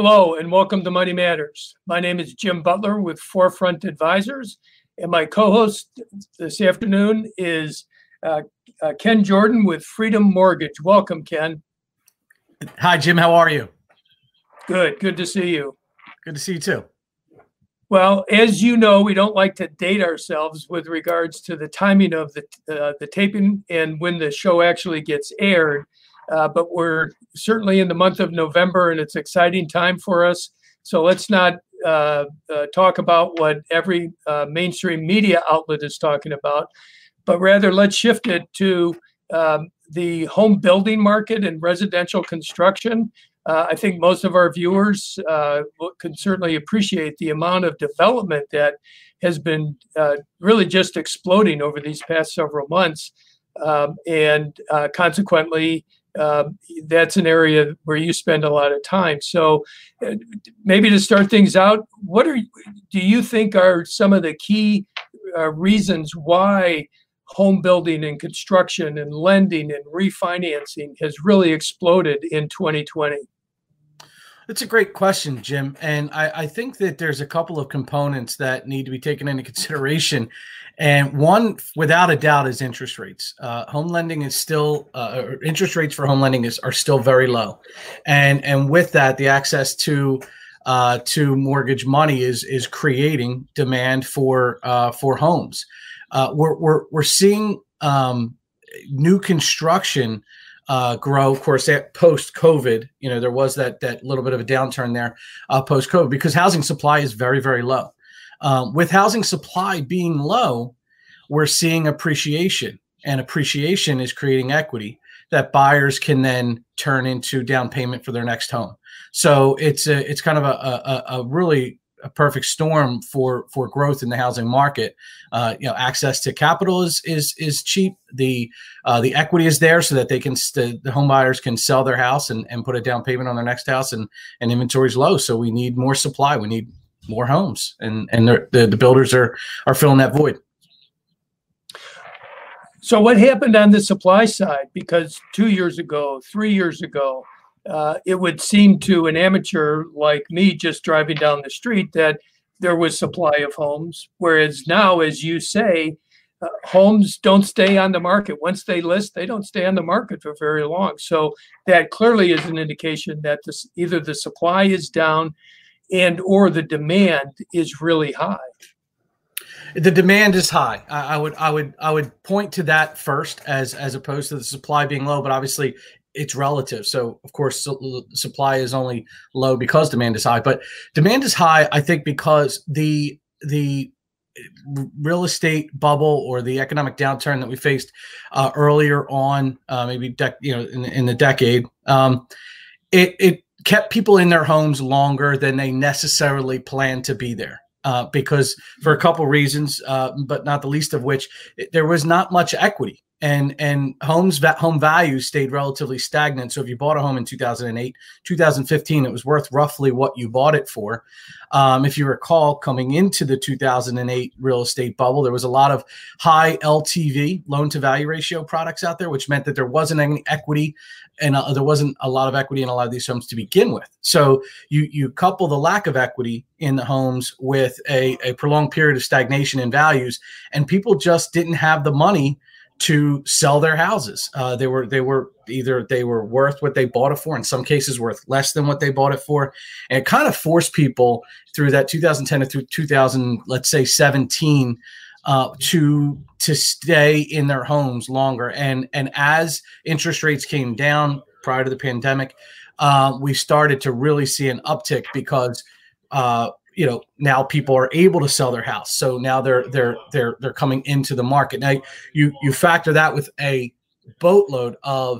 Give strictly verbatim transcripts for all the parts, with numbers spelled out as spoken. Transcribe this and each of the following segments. Hello and welcome to Money Matters. My name is Jim Butler with Forefront Advisors, and my co-host this afternoon is uh, uh, Ken Jordan with Freedom Mortgage. Welcome, Ken. Hi, Jim. How are you? Good. Good to see you. Good to see you too. Well, as you know, we don't like to date ourselves with regards to the timing of the uh, the taping and when the show actually gets aired. Uh, but we're certainly in the month of November, and it's an exciting time for us. So let's not uh, uh, talk about what every uh, mainstream media outlet is talking about, but rather let's shift it to um, the home building market and residential construction. Uh, I think most of our viewers uh, can certainly appreciate the amount of development that has been uh, really just exploding over these past several months. Um, and uh, consequently, Uh, that's an area where you spend a lot of time. So uh, maybe to start things out, what are do you think are some of the key uh, reasons why home building and construction and lending and refinancing has really exploded in twenty twenty? That's a great question, Jim. And I, I think that there's a couple of components that need to be taken into consideration. And one, without a doubt, is interest rates. Uh, home lending is still, uh, interest rates for home lending is, are still very low. And and with that, the access to uh, to mortgage money is is creating demand for uh, for homes. Uh, we're, we're, we're seeing um, new construction Uh, grow, of course, post-COVID. You know, there was that that little bit of a downturn there uh, post-COVID because housing supply is very, very low. Um, with housing supply being low, we're seeing appreciation, and appreciation is creating equity that buyers can then turn into down payment for their next home. So it's a, it's kind of a a, a really a perfect storm for for growth in the housing market. Uh, you know, access to capital is is is cheap. The uh, the equity is there so that they can st- the home buyers can sell their house and, and put a down payment on their next house. And and inventory is low, so we need more supply. We need more homes, and and the the builders are are filling that void. So what happened on the supply side? Because two years ago, three years ago. Uh, it would seem to an amateur like me just driving down the street that there was supply of homes, whereas now, as you say, uh, homes don't stay on the market. Once they list, they don't stay on the market for very long. So that clearly is an indication that this, either the supply is down and or the demand is really high. The demand is high. I, I would I would I would point to that first as as opposed to the supply being low, but obviously it's relative. So, of course, su- supply is only low because demand is high. But demand is high, I think, because the the real estate bubble or the economic downturn that we faced uh, earlier on, uh, maybe dec- you know, in, in the decade, um, it it kept people in their homes longer than they necessarily planned to be there. Uh, because for a couple reasons, uh, but not the least of which, it, there was not much equity. And and homes va- home values stayed relatively stagnant. So if you bought a home in two thousand eight, two thousand fifteen, it was worth roughly what you bought it for. Um, if you recall, coming into the two thousand eight real estate bubble, there was a lot of high L T V, loan to value ratio products out there, which meant that there wasn't any equity, and uh, there wasn't a lot of equity in a lot of these homes to begin with. So you you couple the lack of equity in the homes with a, a prolonged period of stagnation in values, and people just didn't have the money to sell their houses. Uh, they were they were either they were worth what they bought it for, in some cases worth less than what they bought it for. And it kind of forced people through that two thousand ten to through two thousand, let's say seventeen, uh, to to stay in their homes longer. And and as interest rates came down prior to the pandemic, uh, we started to really see an uptick because uh, you know, now people are able to sell their house. So now they're they're they're they're coming into the market. Now you you factor that with a boatload of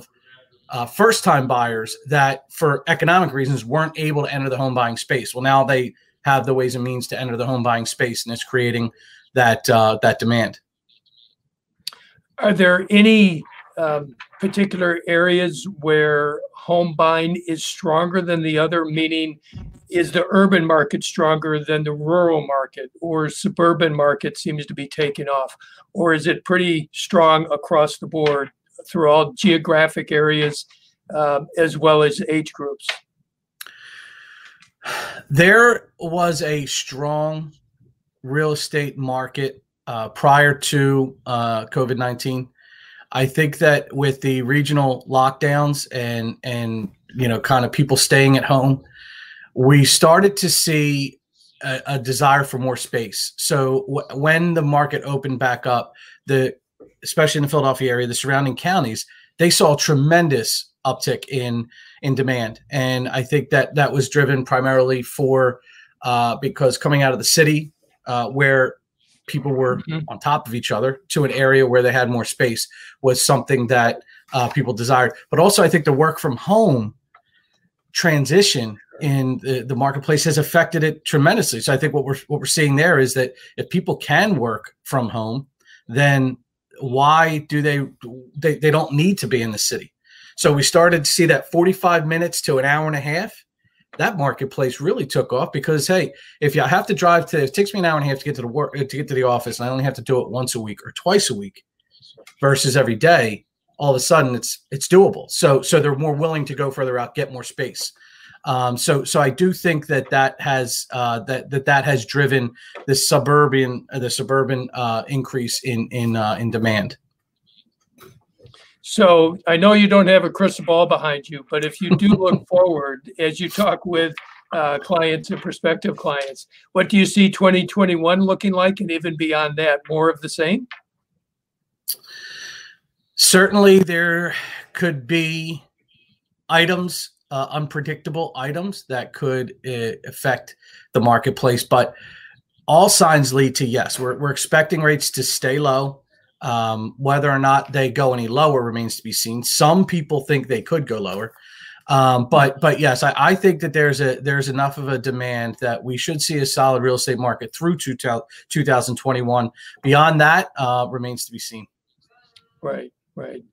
uh, first-time buyers that for economic reasons weren't able to enter the home buying space. Well, now they have the ways and means to enter the home buying space, and it's creating that uh, that demand. Are there any um, particular areas where home buying is stronger than the other, meaning is the urban market stronger than the rural market, or suburban market seems to be taking off, or is it pretty strong across the board through all geographic areas um, as well as age groups? There was a strong real estate market uh, prior to uh, COVID nineteen. I think that with the regional lockdowns and, and you know, kind of people staying at home, we started to see a, a desire for more space. So w- when the market opened back up, the especially in the Philadelphia area, the surrounding counties, they saw a tremendous uptick in in demand. And I think that that was driven primarily for uh, because coming out of the city uh, where people were mm-hmm. on top of each other to an area where they had more space was something that uh, people desired. But also I think the work from home transition in the, the marketplace has affected it tremendously. So I think what we're what we're seeing there is that if people can work from home, then why do they, they, they don't need to be in the city. So we started to see that forty-five minutes to an hour and a half, that marketplace really took off because, hey, if you have to drive to, it takes me an hour and a half to get to the work, to get to the office, and I only have to do it once a week or twice a week versus every day, all of a sudden it's, it's doable. So, so they're more willing to go further out, get more space. Um, so, so I do think that that has, uh, that, that, that has driven the suburban, the suburban, uh, increase in, in, uh, in demand. So I know you don't have a crystal ball behind you, but if you do look forward, as you talk with, uh, clients and prospective clients, what do you see twenty twenty-one looking like? And even beyond that, more of the same? Certainly there could be items Uh, unpredictable items that could uh, affect the marketplace, but all signs lead to yes. We're we're expecting rates to stay low. Um, whether or not they go any lower remains to be seen. Some people think they could go lower, um, but but yes, I, I think that there's a there's enough of a demand that we should see a solid real estate market through to two thousand twenty-one. Beyond that uh, remains to be seen. Right. Right.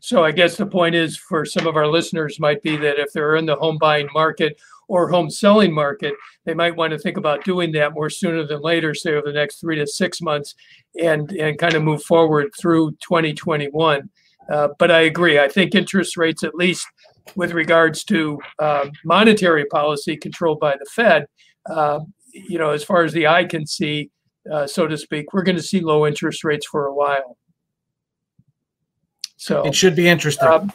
So I guess the point is for some of our listeners might be that if they're in the home buying market or home selling market, they might want to think about doing that more sooner than later, say over the next three to six months and, and kind of move forward through twenty twenty-one. Uh, but I agree. I think interest rates, at least with regards to uh, monetary policy controlled by the Fed, uh, you know, as far as the eye can see, uh, so to speak, we're going to see low interest rates for a while. So it should be interesting. Um,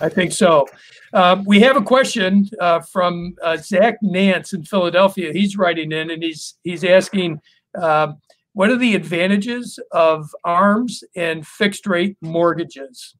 I think so. Um, we have a question uh, from uh, Zach Nance in Philadelphia. He's writing in and he's he's asking, uh, what are the advantages of A R Ms and fixed rate mortgages?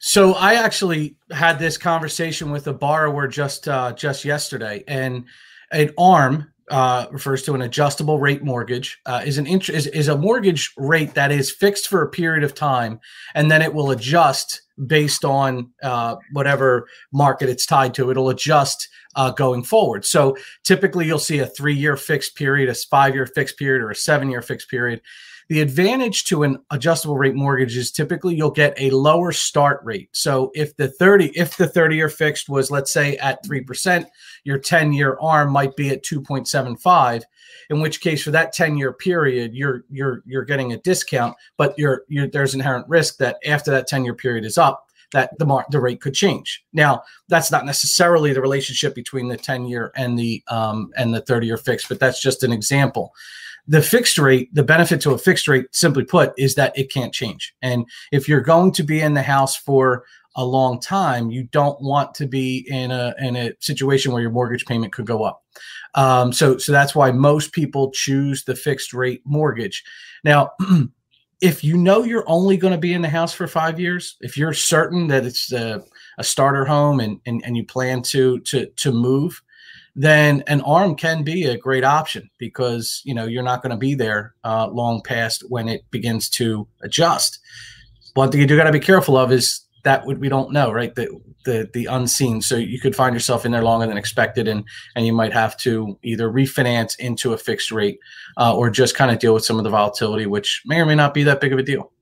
So I actually had this conversation with a borrower just uh, just yesterday, and an A R M. Uh, refers to an adjustable rate mortgage, uh, is an int- is, is a mortgage rate that is fixed for a period of time, and then it will adjust based on uh, whatever market it's tied to. It'll adjust uh, going forward. So typically you'll see a three-year fixed period, a five-year fixed period, or a seven-year fixed period. The advantage to an adjustable rate mortgage is typically you'll get a lower start rate. So if the thirty if the thirty year fixed was, let's say, at three percent, your ten year A R M might be at two point seven five, in which case for that ten year period you're you're you're getting a discount, but you're, you're there's inherent risk that after that ten year period is up that the mar- the rate could change. Now, that's not necessarily the relationship between the ten year and the um and the thirty year fixed, but that's just an example. The fixed rate, the benefit to a fixed rate, simply put, is that it can't change. And if you're going to be in the house for a long time, you don't want to be in a in a situation where your mortgage payment could go up. Um, so, so that's why most people choose the fixed rate mortgage. Now, if you know you're only going to be in the house for five years, if you're certain that it's a, a starter home and, and and you plan to to to move, then an A R M can be a great option because, you know, you're not going to be there uh, long past when it begins to adjust. One thing you do got to be careful of is that we don't know, right? The, the the unseen. So you could find yourself in there longer than expected, and and you might have to either refinance into a fixed rate uh, or just kind of deal with some of the volatility, which may or may not be that big of a deal.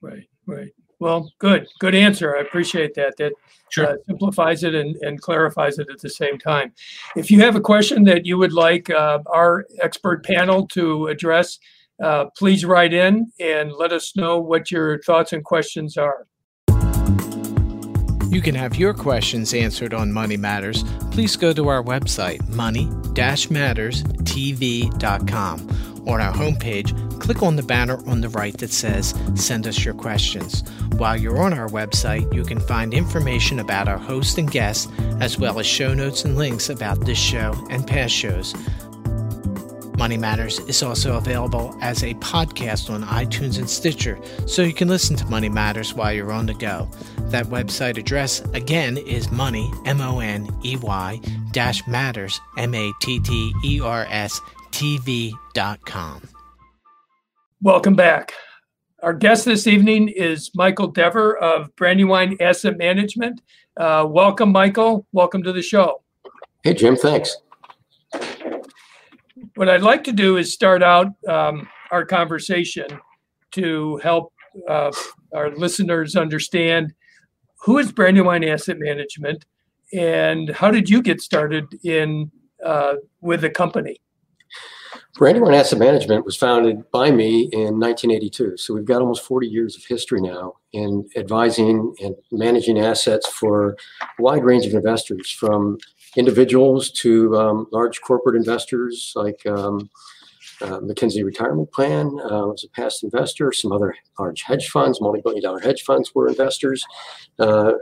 Right, right. Well, good. Good answer. I appreciate that. That sure. uh, simplifies it and, and clarifies it at the same time. If you have a question that you would like uh, our expert panel to address, uh, please write in and let us know what your thoughts and questions are. You can have your questions answered on Money Matters. Please go to our website, money dash matters t v dot com. On our homepage, click on the banner on the right that says, Send Us Your Questions. While you're on our website, you can find information about our host and guests, as well as show notes and links about this show and past shows. Money Matters is also available as a podcast on iTunes and Stitcher, so you can listen to Money Matters while you're on the go. That website address, again, is money, M O N E Y, dash matters, M A T T E R S, T V dot com. Welcome back. Our guest this evening is Michael Dever of Brandywine Asset Management. Uh, welcome, Michael. Welcome to the show. Hey, Jim. Thanks. What I'd like to do is start out um, our conversation to help uh, our listeners understand who is Brandywine Asset Management and how did you get started in uh, with the company? Brandywine Asset Management was founded by me in nineteen eighty-two. So we've got almost forty years of history now in advising and managing assets for a wide range of investors, from individuals to um, large corporate investors like um, uh, McKinsey Retirement Plan uh, was a past investor. Some other large hedge funds, multi-billion dollar hedge funds were investors. Uh,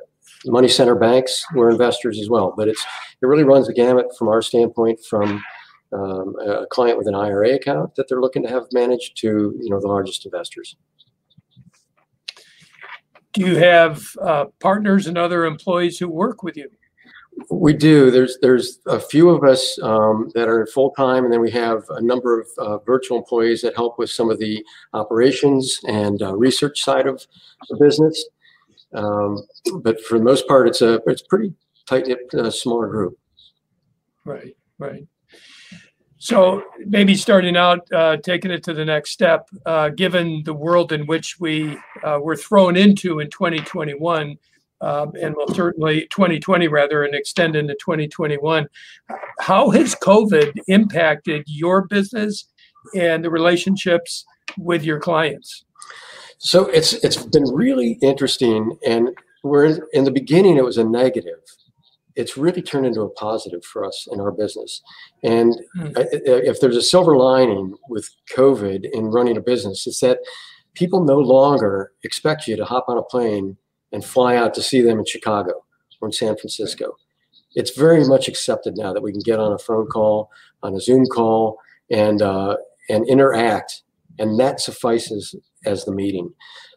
money center banks were investors as well. But it's it really runs the gamut from our standpoint, from um, a client with an I R A account that they're looking to have managed to, you know, the largest investors. Do you have uh, partners and other employees who work with you? We do. There's there's a few of us um, that are full time, and then we have a number of uh, virtual employees that help with some of the operations and uh, research side of the business. Um, but for the most part, it's a it's pretty tight knit, uh, smaller group. Right, right. So maybe starting out, uh, taking it to the next step, uh, given the world in which we uh, were thrown into in twenty twenty-one. Um, and will certainly twenty twenty rather, and extend into twenty twenty-one. How has COVID impacted your business and the relationships with your clients? So it's it's been really interesting, and we're in, in the beginning it was a negative. It's really turned into a positive for us in our business. And mm-hmm. I, if there's a silver lining with COVID in running a business, it's that people no longer expect you to hop on a plane and fly out to see them in Chicago or in San Francisco. It's very much accepted now that we can get on a phone call, on a Zoom call, and uh, and interact, and that suffices as the meeting.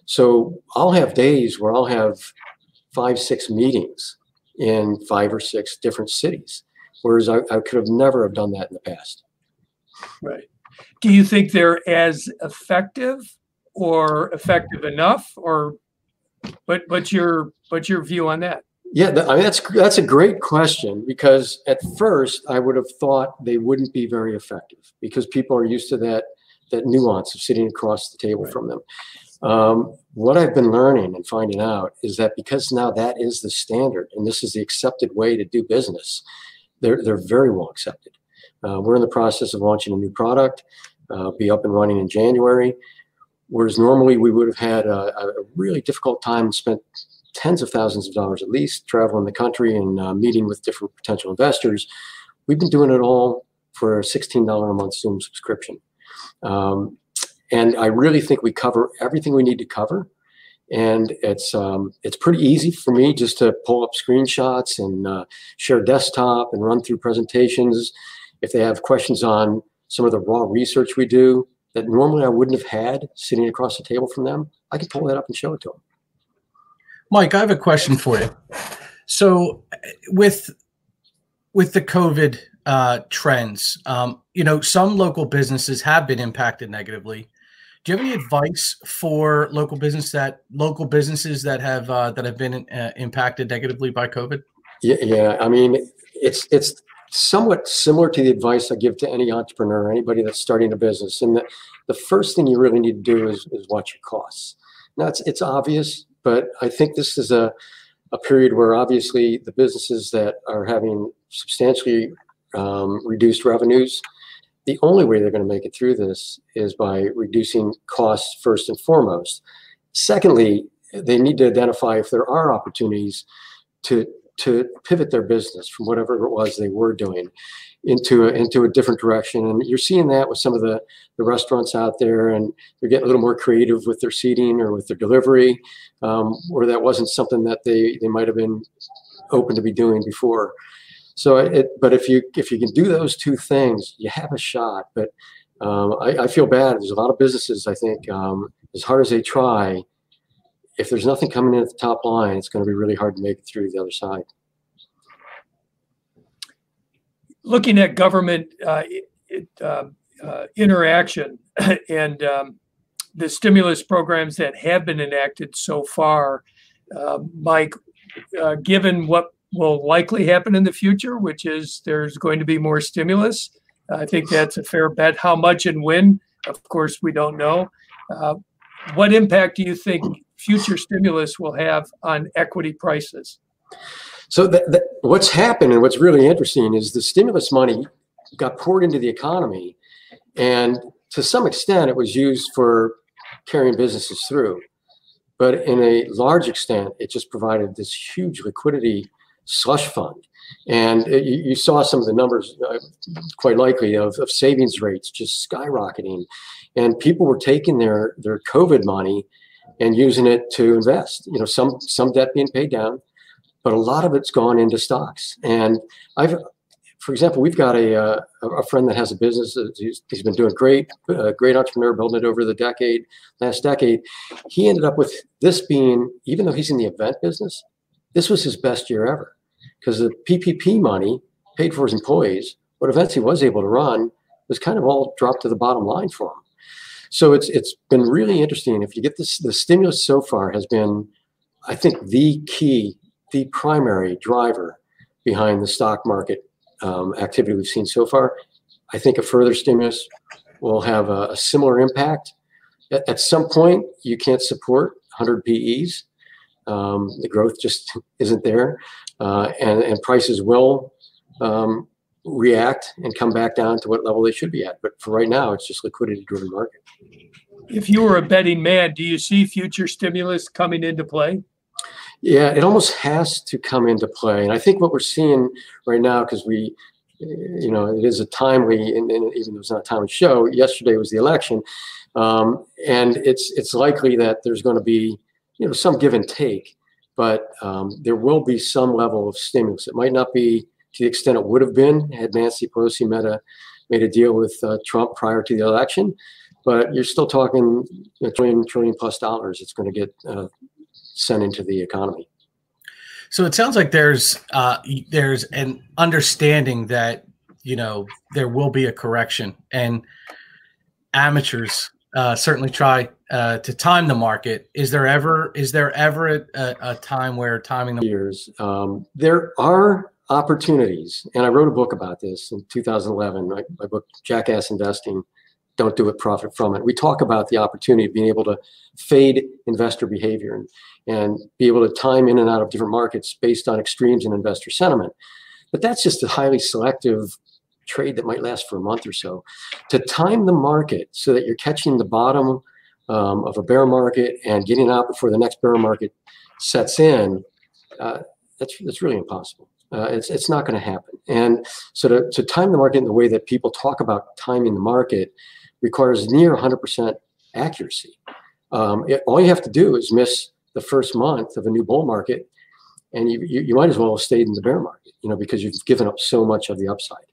So I'll have days where I'll have five, six meetings in five or six different cities, whereas I, I could have never have done that in the past. Right. Do you think they're as effective or effective enough, or But but your but your view on that? Yeah, that, I mean, that's that's a great question, because at first I would have thought they wouldn't be very effective because people are used to that that nuance of sitting across the table right. from them. Um, what I've been learning and finding out is that because now that is the standard and this is the accepted way to do business, they're they're very well accepted. Uh, we're in the process of launching a new product, uh, be up and running in January. Whereas normally we would have had a, a really difficult time and spent tens of thousands of dollars at least traveling the country and uh, meeting with different potential investors. We've been doing it all for a sixteen dollars a month Zoom subscription. Um, and I really think we cover everything we need to cover. And it's um, it's pretty easy for me just to pull up screenshots and uh, share desktop and run through presentations. If they have questions on some of the raw research we do, that normally I wouldn't have had sitting across the table from them, I can pull that up and show it to them. Mike, I have a question for you. So with with the COVID uh, trends, um, you know, some local businesses have been impacted negatively. Do you have any advice for local business that local businesses that have uh, that have been uh, impacted negatively by COVID? Yeah, yeah. I mean, it's it's. somewhat similar to the advice I give to any entrepreneur, anybody that's starting a business. And the, the first thing you really need to do is, is watch your costs. Now, it's it's obvious, but I think this is a, a period where obviously the businesses that are having substantially um, reduced revenues, the only way they're going to make it through this is by reducing costs first and foremost. Secondly, they need to identify if there are opportunities to to pivot their business from whatever it was they were doing into a, into a different direction. And you're seeing that with some of the, the restaurants out there, and they're getting a little more creative with their seating or with their delivery, um, or that wasn't something that they, they might have been open to be doing before. So it, but if you, if you can do those two things, you have a shot. But um, I, I feel bad. There's a lot of businesses, I think, um, as hard as they try, if there's nothing coming in at the top line, it's going to be really hard to make it through the other side. Looking at government uh, it, uh, uh, interaction and um, the stimulus programs that have been enacted so far, uh, Mike, uh, given what will likely happen in the future, which is there's going to be more stimulus, I think that's a fair bet. How much and when, of course, we don't know. Uh, what impact do you think future stimulus will have on equity prices? So that, that, what's happened and what's really interesting is the stimulus money got poured into the economy, and to some extent it was used for carrying businesses through. But in a large extent, it just provided this huge liquidity slush fund. And it, you, you saw some of the numbers, uh, quite likely, of, of savings rates just skyrocketing. And people were taking their, their COVID money and using it to invest, you know, some some debt being paid down, but a lot of it's gone into stocks. And I've, for example, we've got a uh, a friend that has a business that he's, he's been doing great, uh, great entrepreneur, building it over the decade, last decade. He ended up with this being, even though he's in the event business, this was his best year ever, because the P P P money paid for his employees, what events he was able to run was kind of all dropped to the bottom line for him. So it's it's been really interesting. If you get this, the stimulus so far has been, I think, the key, the primary driver behind the stock market um, activity we've seen so far. I think a further stimulus will have a, a similar impact. At, at some point, you can't support one hundred P Es. Um, the growth just isn't there, uh, and, and prices will um, react and come back down to what level they should be at. But for right now, it's just liquidity-driven market. If you were a betting man, do you see future stimulus coming into play? Yeah, it almost has to come into play. And I think what we're seeing right now, because we, you know, it is a timely, and, and even though it's not a timely show, yesterday was the election, um, and it's it's likely that there's going to be, you know, some give and take, but um, there will be some level of stimulus. It might not be to the extent it would have been had Nancy Pelosi made a, made a deal with uh, Trump prior to the election, but you're still talking a trillion, trillion plus dollars it's going to get uh, sent into the economy. So it sounds like there's uh, there's an understanding that, you know, there will be a correction, and amateurs uh, certainly try uh, to time the market. Is there ever is there ever a, a time where timing the years? Um, there are opportunities, and I wrote a book about this in two thousand eleven. My, my book, Jackass Investing, Don't Do It, Profit From It. We talk about the opportunity of being able to fade investor behavior and, and be able to time in and out of different markets based on extremes in investor sentiment. But that's just a highly selective trade that might last for a month or so. To time the market so that you're catching the bottom um, of a bear market and getting out before the next bear market sets in, uh, that's, that's really impossible. Uh, it's, it's not going to happen. And so to, to time the market in the way that people talk about timing the market requires near one hundred percent accuracy. Um, it, all you have to do is miss the first month of a new bull market, and you, you, you might as well have stayed in the bear market, you know, because you've given up so much of the upside.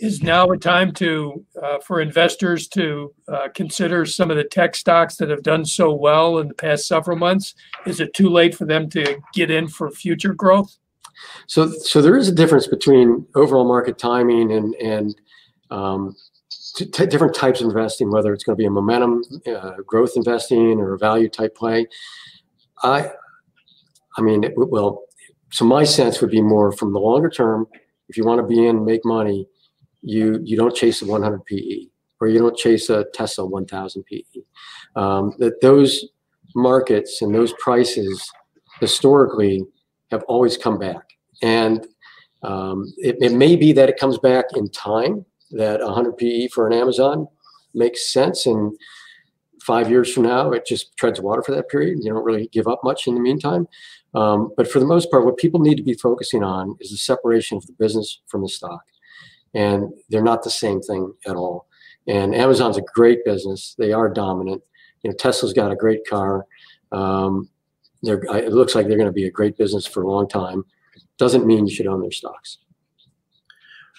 Is now a time to uh, for investors to uh, consider some of the tech stocks that have done so well in the past several months? Is it too late for them to get in for future growth? So, so there is a difference between overall market timing and and um, t- t- different types of investing, whether it's going to be a momentum uh, growth investing or a value type play. I, I mean, it, well, so my sense would be more from the longer term. If you want to be in and make money, you you don't chase a one hundred P E, or you don't chase a Tesla one thousand P E. Um, that those markets and those prices historically have always come back. And um, it, it may be that it comes back in time, that one hundred P E for an Amazon makes sense. And five years from now, it just treads water for that period. You don't really give up much in the meantime. Um, but for the most part, what people need to be focusing on is the separation of the business from the stock. And they're not the same thing at all. And Amazon's a great business. They are dominant. You know, Tesla's got a great car. Um, they're, it looks like they're going to be a great business for a long time. Doesn't mean you should own their stocks.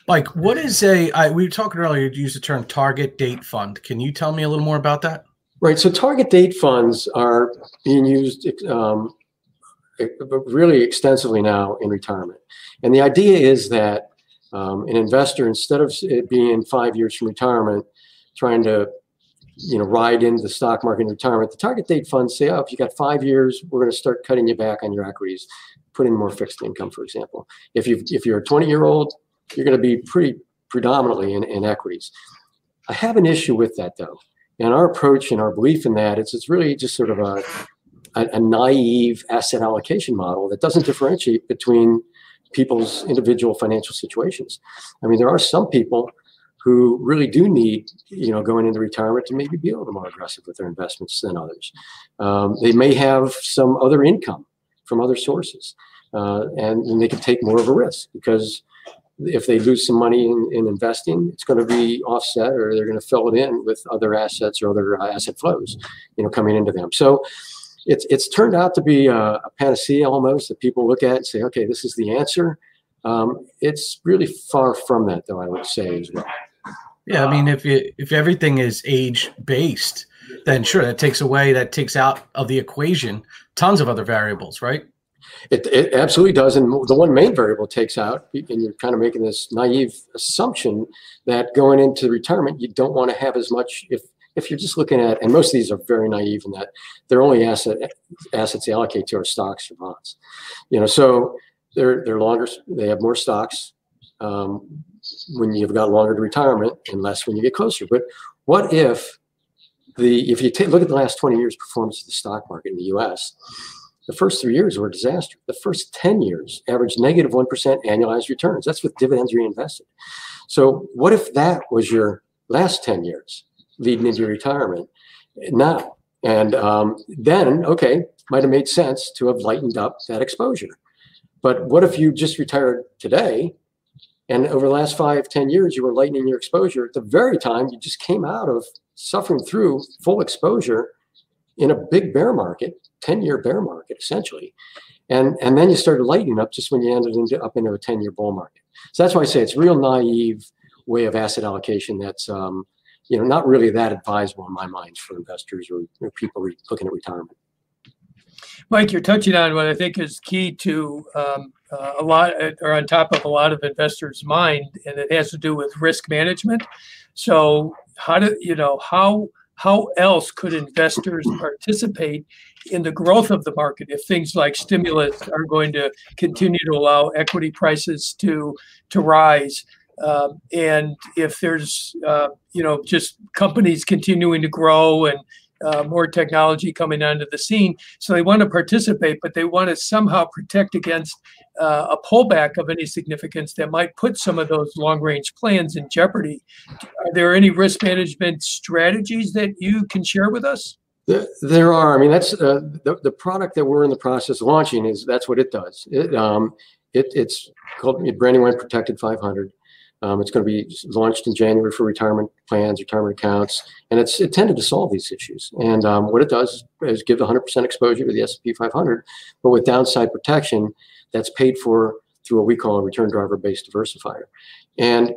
Mike, what is a, I, we were talking earlier, you used the term target date fund. Can you tell me a little more about that? Right. So target date funds are being used um, really extensively now in retirement. And the idea is that um, an investor, instead of it being five years from retirement, trying to you know, ride into the stock market in retirement, the target date funds say, oh, if you got five years, we're going to start cutting you back on your equities, put in more fixed income, for example. If, you've, if you're a twenty-year-old, you're going to be pretty predominantly in, in equities. I have an issue with that, though. And our approach and our belief in that is it's really just sort of a, a, a naive asset allocation model that doesn't differentiate between people's individual financial situations. I mean, there are some people who really do need, you know, going into retirement to maybe be a little more aggressive with their investments than others. Um, they may have some other income from other sources, uh, and, and they can take more of a risk because if they lose some money in, in investing, it's going to be offset, or they're going to fill it in with other assets or other uh, asset flows, you know, coming into them. So it's it's turned out to be a, a panacea almost that people look at and say, okay, this is the answer. Um, it's really far from that, though, I would say as well. Yeah, I mean, if you, if everything is age based, then sure, that takes away, that takes out of the equation tons of other variables, right? It, it absolutely does. And the one main variable takes out, and you're kind of making this naive assumption that going into retirement, you don't want to have as much if, if you're just looking at, and most of these are very naive in that they're only asset, assets they allocate to are stocks or bonds. You know, so they're, they're longer, they have more stocks um, when you've got longer to retirement and less when you get closer. But what if the, if you take, look at the last twenty years performance of the stock market in the U S, the first three years were a disaster. The first ten years averaged negative one percent annualized returns. That's with dividends reinvested. So what if that was your last ten years leading into retirement now? And um, then, okay, might have made sense to have lightened up that exposure. But what if you just retired today and over the last five, ten years, you were lightening your exposure at the very time you just came out of suffering through full exposure in a big bear market, ten-year bear market, essentially. And, and then you started lightening up just when you ended into, up into a ten-year bull market. So that's why I say it's a real naive way of asset allocation that's um, you know, not really that advisable in my mind for investors or, or people looking at retirement. Mike, you're touching on what I think is key to um, uh, a lot, or on top of a lot of investors' mind, and it has to do with risk management. So how do, you know, how... How else could investors participate in the growth of the market if things like stimulus are going to continue to allow equity prices to to rise, um, and if there's uh, you know just companies continuing to grow and uh, more technology coming onto the scene? So they want to participate, but they want to somehow protect against uh, a pullback of any significance that might put some of those long-range plans in jeopardy. Are there any risk management strategies that you can share with us? There, there are. I mean, that's uh, the, the product that we're in the process of launching is that's what it does. It, um, it, it's called Brandywine Protected five hundred. Um, it's going to be launched in January for retirement plans, retirement accounts, and it's intended to solve these issues. And um, what it does is give one hundred percent exposure to the S and P five hundred, but with downside protection that's paid for through what we call a return driver-based diversifier. And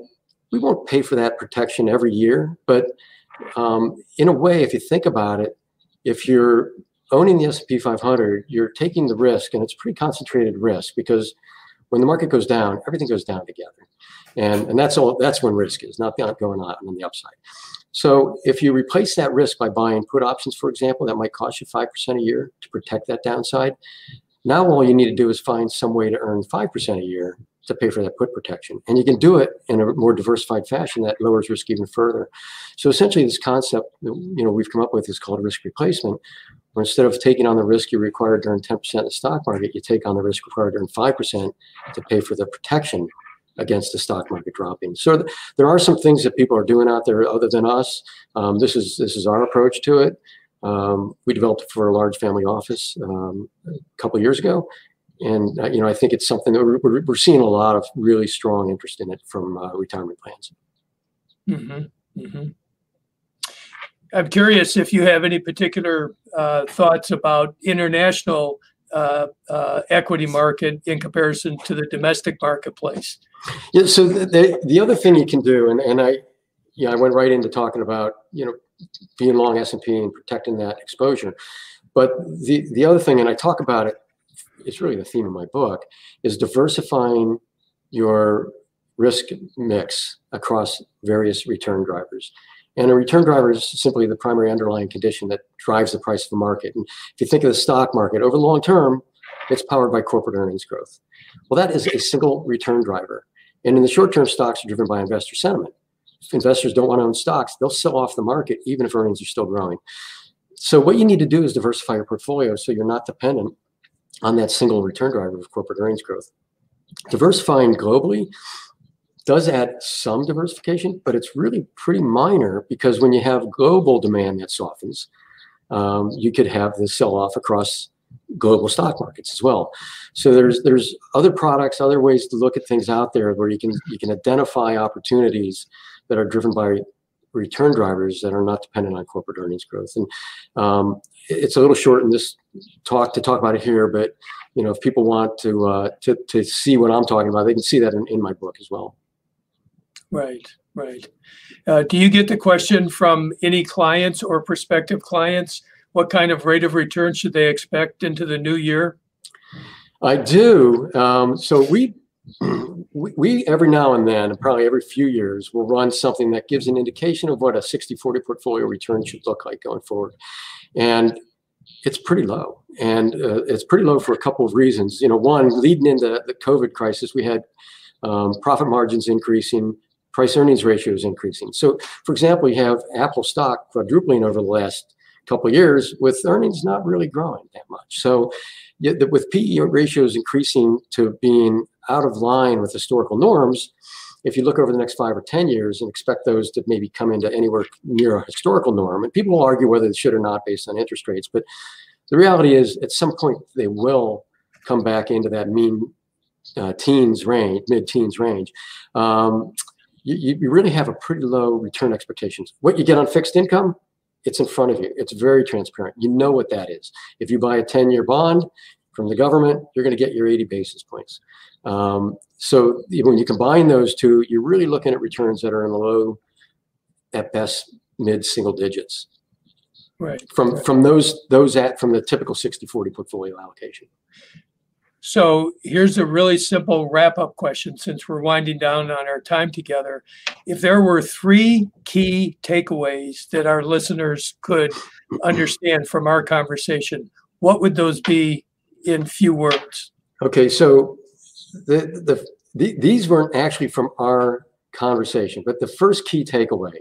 we won't pay for that protection every year, but um, in a way, if you think about it, if you're owning the S and P five hundred, you're taking the risk, and it's pretty concentrated risk because when the market goes down, everything goes down together. And, and that's all. That's when risk is, not going on on the upside. So if you replace that risk by buying put options, for example, that might cost you five percent a year to protect that downside. Now all you need to do is find some way to earn five percent a year to pay for that put protection. And you can do it in a more diversified fashion that lowers risk even further. So essentially this concept that, you know, we've come up with is called risk replacement, where instead of taking on the risk you're required to earn ten percent of the stock market, you take on the risk required to earn five percent to pay for the protection against the stock market dropping. So th there are some things that people are doing out there other than us. Um, this is this is our approach to it. Um, we developed it for a large family office um, a couple years ago. And, uh, you know, I think it's something that we're, we're seeing a lot of really strong interest in it from uh, retirement plans. Mm-hmm. Mm-hmm. I'm curious if you have any particular uh, thoughts about international uh, uh, equity market in comparison to the domestic marketplace. Yeah. So the, the, the other thing you can do, and, and I, yeah, I went right into talking about, you know, being long S and P and protecting that exposure. But the, the other thing, and I talk about it, it's really the theme of my book, is diversifying your risk mix across various return drivers. And a return driver is simply the primary underlying condition that drives the price of the market. And if you think of the stock market, over the long term, it's powered by corporate earnings growth. Well, that is a single return driver. And in the short term, stocks are driven by investor sentiment. If investors don't want to own stocks, they'll sell off the market even if earnings are still growing. So what you need to do is diversify your portfolio so you're not dependent on that single return driver of corporate earnings growth. Diversifying globally does add some diversification, but it's really pretty minor, because when you have global demand that softens, um, you could have the sell-off across global stock markets as well. So there's there's other products, other ways to look at things out there where you can you can identify opportunities that are driven by return drivers that are not dependent on corporate earnings growth. And um, it's a little short in this talk to talk about it here, but you know, if people want to uh, to to see what I'm talking about, they can see that in, in my book as well. Right, right. Uh, do you get the question from any clients or prospective clients? What kind of rate of return should they expect into the new year? I do. Um, so we, we we every now and then, and probably every few years, will run something that gives an indication of what a sixty forty portfolio return should look like going forward. And it's pretty low. And uh, it's pretty low for a couple of reasons. You know, one, leading into the COVID crisis, we had um, profit margins increasing, price earnings ratio is increasing. So for example, you have Apple stock quadrupling over the last couple of years with earnings not really growing that much. So with P E ratios increasing to being out of line with historical norms, if you look over the next five or ten years and expect those to maybe come into anywhere near a historical norm, and people will argue whether they should or not based on interest rates, but the reality is at some point they will come back into that mean uh, teens range, mid-teens range. Um, You, you really have a pretty low return expectations. What you get on fixed income, it's in front of you. It's very transparent. You know what that is. If you buy a ten-year bond from the government, you're going to get your eighty basis points. Um, so when you combine those two, you're really looking at returns that are in the low, at best, mid-single digits. Right. From from those those at from the typical sixty forty portfolio allocation. So here's a really simple wrap-up question, since we're winding down on our time together. If there were three key takeaways that our listeners could understand from our conversation, what would those be in few words? Okay, so the, the, the, these weren't actually from our conversation, but the first key takeaway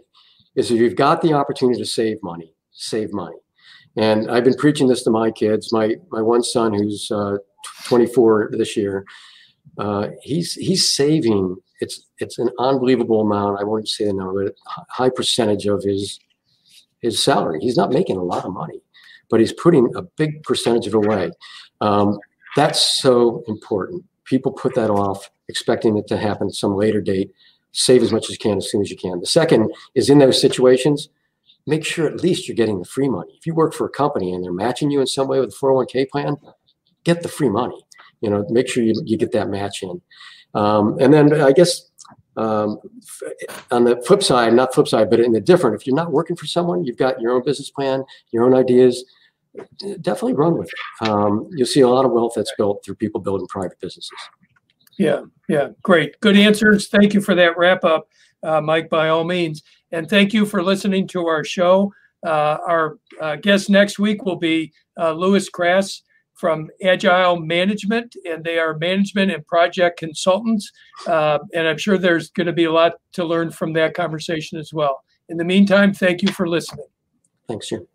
is if you've got the opportunity to save money, save money. And I've been preaching this to my kids. My my one son, who's uh, twenty-four this year, uh, he's he's saving. It's it's an unbelievable amount. I won't say the number, but a high percentage of his his salary. He's not making a lot of money, but he's putting a big percentage of it away. Um, that's so important. People put that off, expecting it to happen at some later date. Save as much as you can, as soon as you can. The second is, in those situations, make sure at least you're getting the free money. If you work for a company and they're matching you in some way with a four oh one K plan, get the free money. You know, make sure you, you get that match in. Um, and then I guess um, on the flip side, not flip side, but in the different, if you're not working for someone, you've got your own business plan, your own ideas, definitely run with it. Um, you'll see a lot of wealth that's built through people building private businesses. Yeah, yeah, great. Good answers. Thank you for that wrap up, uh, Mike, by all means. And thank you for listening to our show. Uh, our uh, guest next week will be uh, Lewis Grass from Agile Management, and they are management and project consultants. Uh, and I'm sure there's going to be a lot to learn from that conversation as well. In the meantime, thank you for listening. Thanks, Jim.